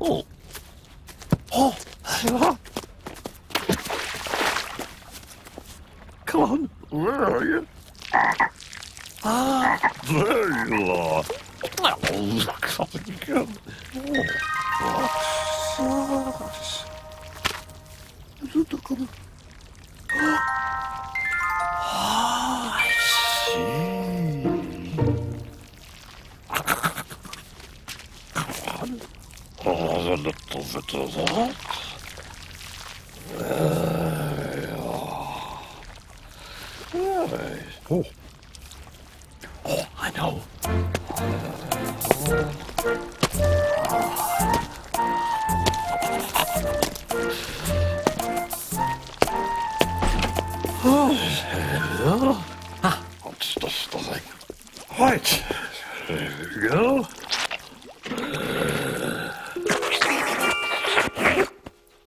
Oh. Oh. Come on. Where are you? Ah, there you are. Oh, come and come. Oh, gosh. A little bit of that. There we are. There we are. Oh.